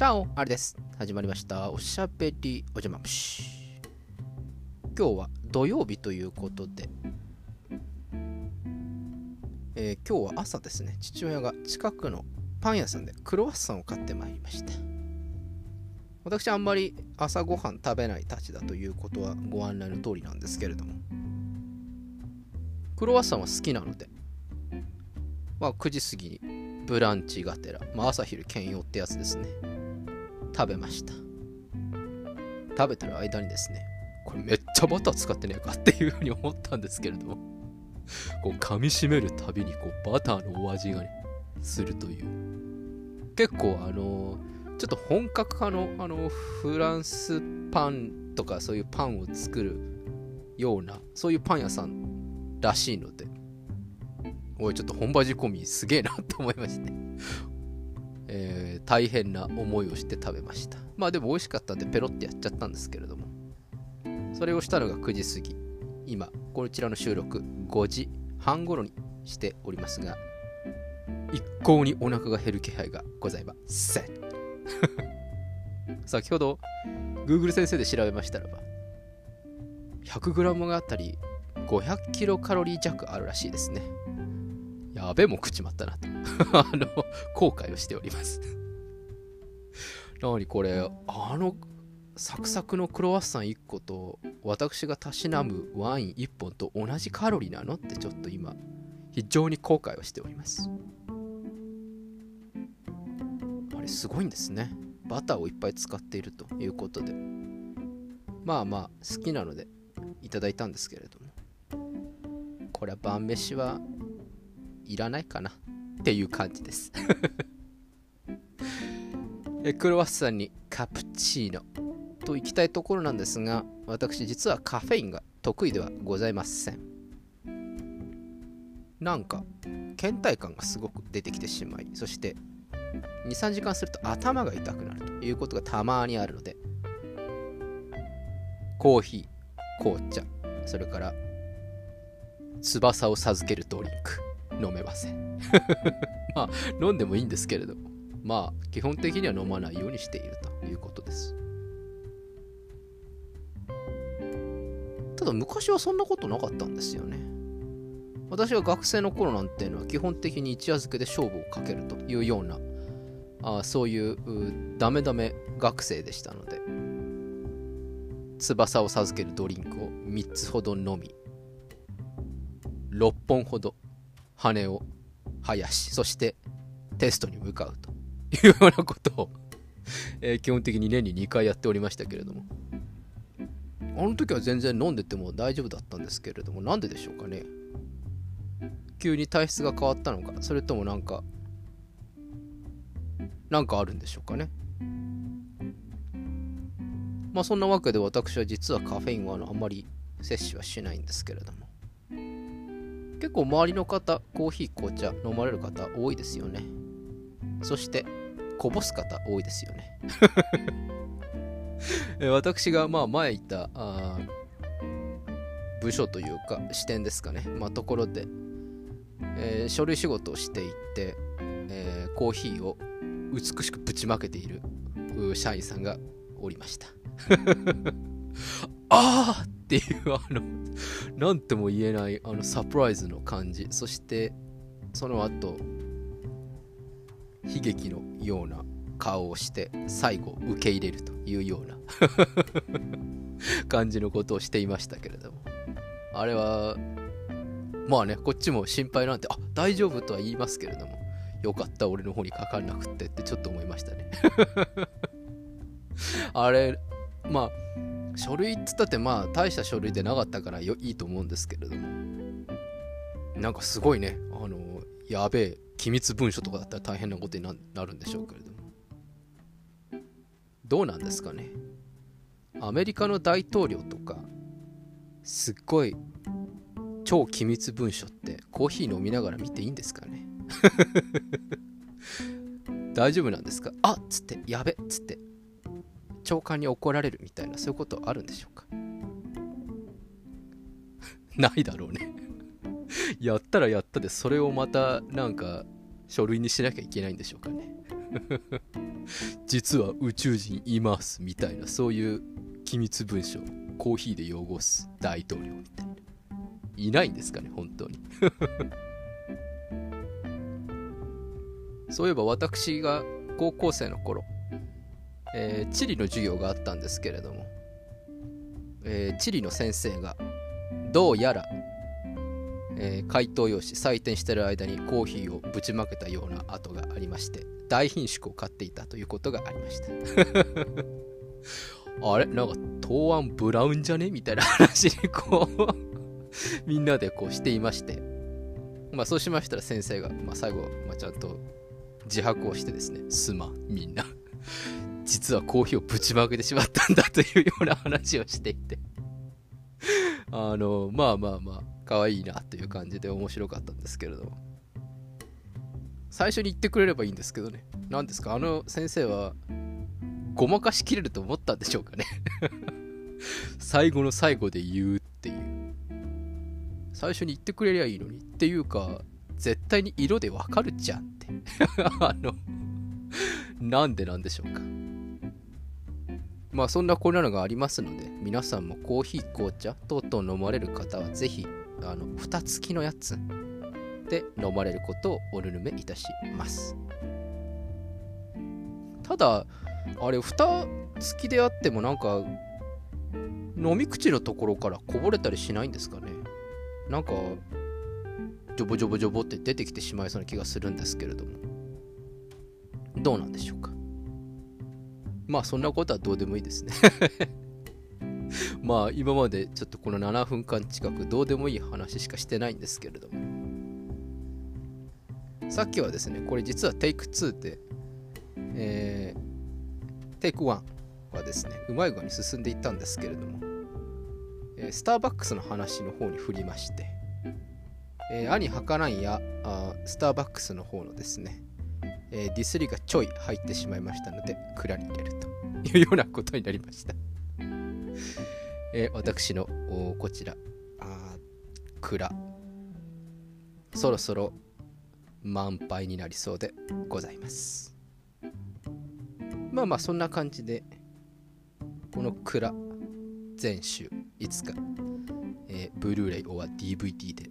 チャオあれです。始まりましたおしゃべりおじゃま虫。今日は土曜日ということで、今日は朝ですね、父親が近くのパン屋さんでクロワッサンを買ってまいりました。私あんまり朝ごはん食べないたちだということはご案内の通りなんですけれども、クロワッサンは好きなので、9時過ぎにブランチがてら、朝昼兼用ってやつですね、食べました。食べてる間にですね、これめっちゃバター使ってねえかっていうふうに思ったんですけれども、こう噛みしめるたびにバターのお味がねするという、結構ちょっと本格派のフランスパンとかそういうパンを作るようなそういうパン屋さんらしいので、ちょっと本場仕込みすげえなと思いまして、大変な思いをして食べました。でも美味しかったんでペロってやっちゃったんですけれども、それをしたのが9時過ぎ、今こちらの収録5時半頃にしておりますが、一向にお腹が減る気配がございません先ほど Google 先生で調べましたらば、 100g あたり 500kcal 弱あるらしいですね。やべえも食っちまったなと後悔をしておりますなのにこれサクサクのクロワッサン1個と私がたしなむワイン1本と同じカロリーなのって、ちょっと今非常に後悔をしております。あれすごいんですね、バターをいっぱい使っているということで、好きなのでいただいたんですけれども、これは晩飯はいらないかなっていう感じですクロワッサンにカプチーノといきたいところなんですが、私実はカフェインが得意ではございません。なんか倦怠感がすごく出てきてしまい、そして 2,3 時間すると頭が痛くなるということがたまにあるので、コーヒー、紅茶、それから翼を授けるドリンク飲めません飲んでもいいんですけれども、基本的には飲まないようにしているということです。ただ昔はそんなことなかったんですよね。私は学生の頃なんていうのは基本的に一夜漬けで勝負をかけるというようなそういうダメダメ学生でしたので、翼を授けるドリンクを3つほど飲み、6本ほど羽を生やし、そしてテストに向かうというようなことを基本的に年に2回やっておりましたけれども、あの時は全然飲んでても大丈夫だったんですけれども、なんででしょうかね。急に体質が変わったのか、それともなんかあるんでしょうかね。そんなわけで私は実はカフェインはあんまり摂取はしないんですけれども、結構周りの方コーヒー紅茶飲まれる方多いですよね。そしてこぼす方多いですよね私が前言った部署というか支店ですかね、ところで、書類仕事をしていって、コーヒーを美しくぶちまけている社員さんがおりましたああっていうなんとも言えないサプライズの感じ、そしてその後悲劇のような顔をして最後受け入れるというような感じのことをしていましたけれども、あれはこっちも心配なんて大丈夫とは言いますけれども、よかった俺の方にかかんなくってってちょっと思いましたねあれ書類って言ったって大した書類でなかったからいいと思うんですけれども、なんかすごいねやべえ機密文書とかだったら大変なことになるんでしょうけれども、どうなんですかね。アメリカの大統領とかすっごい超機密文書ってコーヒー飲みながら見ていいんですかね大丈夫なんですか。っつってやべっつって長官に怒られるみたいな、そういうことあるんでしょうかないだろうねやったらやったで、それをまた書類にしなきゃいけないんでしょうかね実は宇宙人いますみたいな、そういう機密文書、コーヒーで擁護す大統領みたいな、いないんですかね本当に。そういえば私が高校生の頃、地理の授業があったんですけれども、地理の先生がどうやら、解答用紙採点している間にコーヒーをぶちまけたような跡がありまして、大品種を買っていたということがありました。あれなんか答案ブラウンじゃねみたいな話にこうみんなでこうしていまして、まあそうしましたら先生が、まあ、最後、まあ、ちゃんと自白をしてですね、すまんみんな実はコーヒーをぶちまけてしまったんだというような話をしていて、まあまあまあ可愛いなという感じで面白かったんですけれども、最初に言ってくれればいいんですけどね、何ですかあの先生はごまかしきれると思ったんでしょうかね。最後の最後で言うっていう、最初に言ってくれりゃいいのにっていうか、絶対に色でわかるじゃんって。なんでなんでしょうか。まあそんなこんなのがありますので、皆さんもコーヒー紅茶等々飲まれる方はぜひ蓋付きのやつで飲まれることをおぬるめいたします。ただあれ蓋付きであってもなんか飲み口のところからこぼれたりしないんですかね。なんかジョボジョボジョボって出てきてしまいそうな気がするんですけれども、どうなんでしょうか。まあそんなことはどうでもいいですね。まあ今までちょっとこの7分間近くどうでもいい話しかしてないんですけれども、さっきはですね、これ実はテイク2で、テイク1はですねうまい具合に進んでいったんですけれども、スターバックスの話の方に振りまして、兄はかないやスターバックスの方のですね、ディスりがちょい入ってしまいましたので蔵に入れるというようなことになりました。私のこちら蔵、そろそろ満杯になりそうでございます。まあまあそんな感じでこの蔵全集いつか、ブルーレイオア DVD で、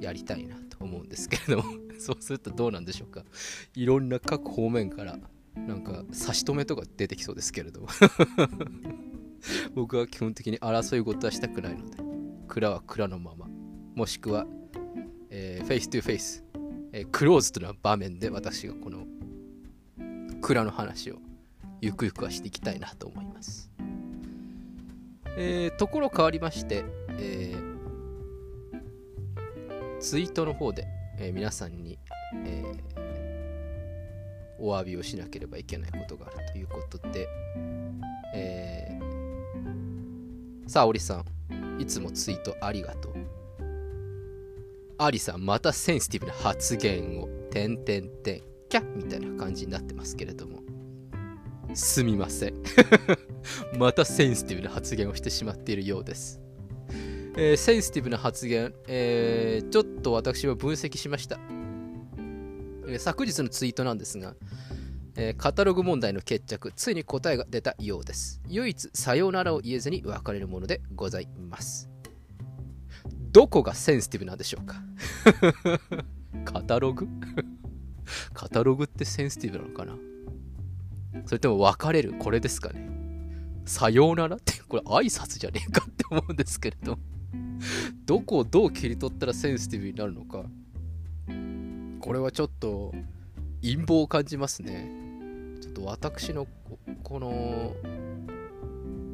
やりたいなと思うんですけれども、そうするとどうなんでしょうか。いろんな各方面からなんか差し止めとか出てきそうですけれども。僕は基本的に争い事はしたくないので、蔵は蔵のまま、もしくは、フェイストゥフェイス、クローズという場面で私がこの蔵の話をゆくゆくはしていきたいなと思います。ところ変わりまして、ツイートの方で、皆さんに、お詫びをしなければいけないことがあるということで、さあおりさんいつもツイートありがとう、ありさんまたセンシティブな発言を…キャッみたいな感じになってますけれども、すみません。またセンシティブな発言をしてしまっているようです。センシティブな発言、ちょっと私は分析しました。昨日のツイートなんですが、カタログ問題の決着、ついに答えが出たようです。唯一さよならを言えずに別れるものでございます。どこがセンシティブなんでしょうか。カタログ？カタログってセンシティブなのかな？それとも別れる、これですかね。さようならってこれ挨拶じゃねえかって思うんですけれど。どこをどう切り取ったらセンシティブになるのか、これはちょっと陰謀を感じますね。ちょっと私のこの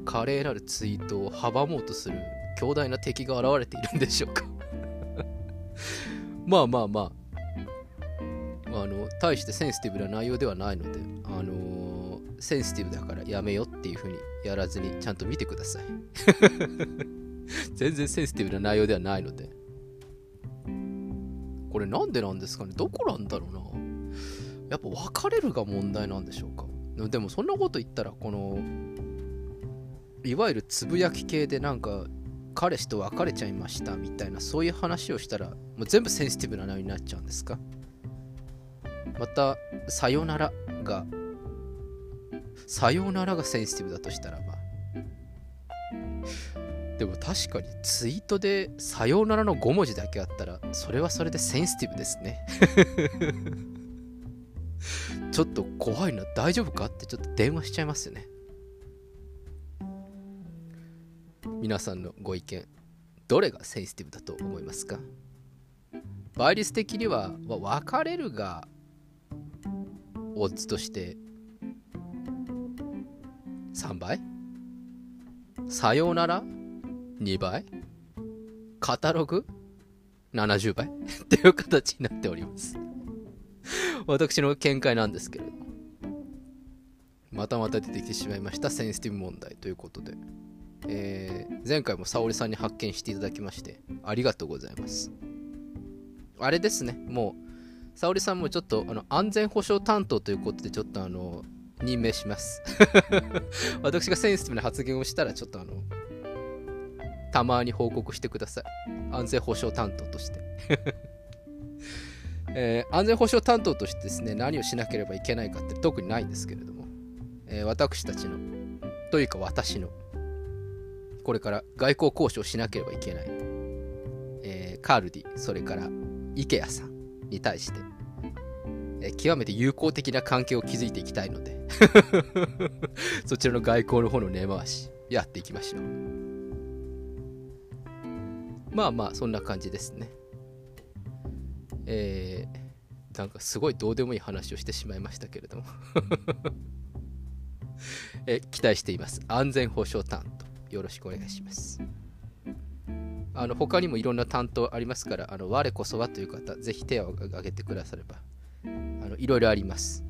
華麗なるツイートを阻もうとする強大な敵が現れているんでしょうか。まあまあまあ大してセンシティブな内容ではないので、センシティブだからやめよっていう風にやらずにちゃんと見てください。全然センシティブな内容ではないので、これなんでなんですかね。どこなんだろうな。やっぱ別れるが問題なんでしょうか。でもそんなこと言ったらこのいわゆるつぶやき系でなんか彼氏と別れちゃいましたみたいな、そういう話をしたらもう全部センシティブな内容になっちゃうんですか。またさよならがセンシティブだとしたらば、でも確かにツイートでさよならの5文字だけあったらそれはそれでセンシティブですねちょっと怖いな、大丈夫かってちょっと電話しちゃいますよね。皆さんのご意見、どれがセンシティブだと思いますか？倍率的には別れるがオッズとして3倍、さようなら2倍、カタログ70倍っていう形になっております私の見解なんですけれど、また出てきてしまいましたセンシティブ問題ということで、前回も沙織さんに発見していただきましてありがとうございます。あれですね、もう沙織さんもちょっと安全保障担当ということでちょっと任命します私がセンシティブな発言をしたらちょっとたまに報告してください、安全保障担当として安全保障担当としてですね、何をしなければいけないかって特にないんですけれども、私たちのというか私のこれから外交交渉をしなければいけない、カルディ、それからイケアさんに対して、極めて友好的な関係を築いていきたいのでそちらの外交の方の根回しやっていきましょう。まあそんな感じですね。なんかすごいどうでもいい話をしてしまいましたけれども、期待しています。安全保障担当よろしくお願いします。他にもいろんな担当ありますから、我こそはという方ぜひ手を挙げてくださればいろいろあります。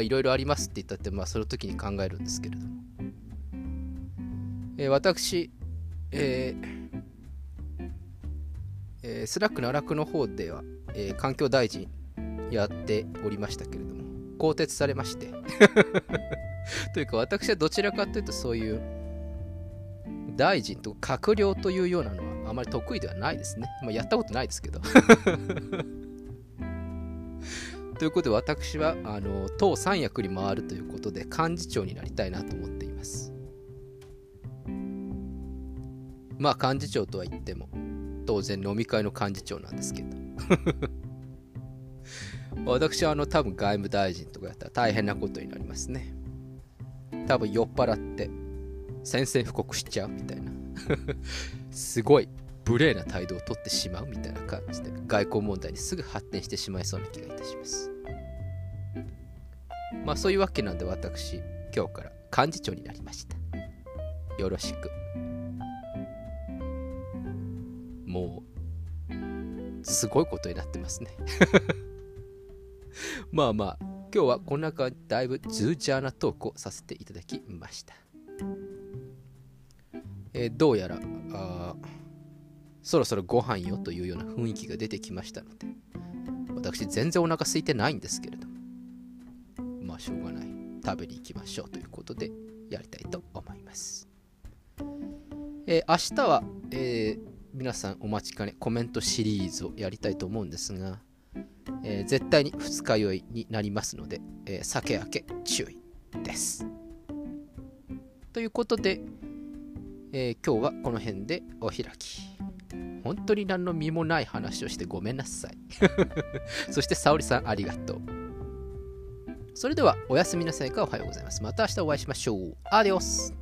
いろいろありますって言ったって、その時に考えるんですけれども、私、スラックの荒くの方では、環境大臣やっておりましたけれども更迭されましてというか私はどちらかというとそういう大臣と閣僚というようなのはあまり得意ではないですね。やったことないですけどということで私は党三役に回るということで幹事長になりたいなと思っています。幹事長とは言っても当然飲み会の幹事長なんですけど私は多分外務大臣とかやったら大変なことになりますね。多分酔っ払って宣戦布告しちゃうみたいなすごい無礼な態度を取ってしまうみたいな感じで外交問題にすぐ発展してしまいそうな気がいたします。そういうわけなんで私今日から幹事長になりました。よろしく。もうすごいことになってますね今日はこんな感じ、だいぶズージャーなトークをさせていただきました。どうやらそろそろご飯よというような雰囲気が出てきましたので、私全然お腹空いてないんですけれども、しょうがない、食べに行きましょうということでやりたいと思います。明日は、皆さんお待ちかねコメントシリーズをやりたいと思うんですが、絶対に二日酔いになりますので、酒明け注意ですということで、今日はこの辺でお開き。本当に何の身もない話をしてごめんなさいそして沙織さんありがとう。それではおやすみなさいかおはようございます。また明日お会いしましょう。アディオス。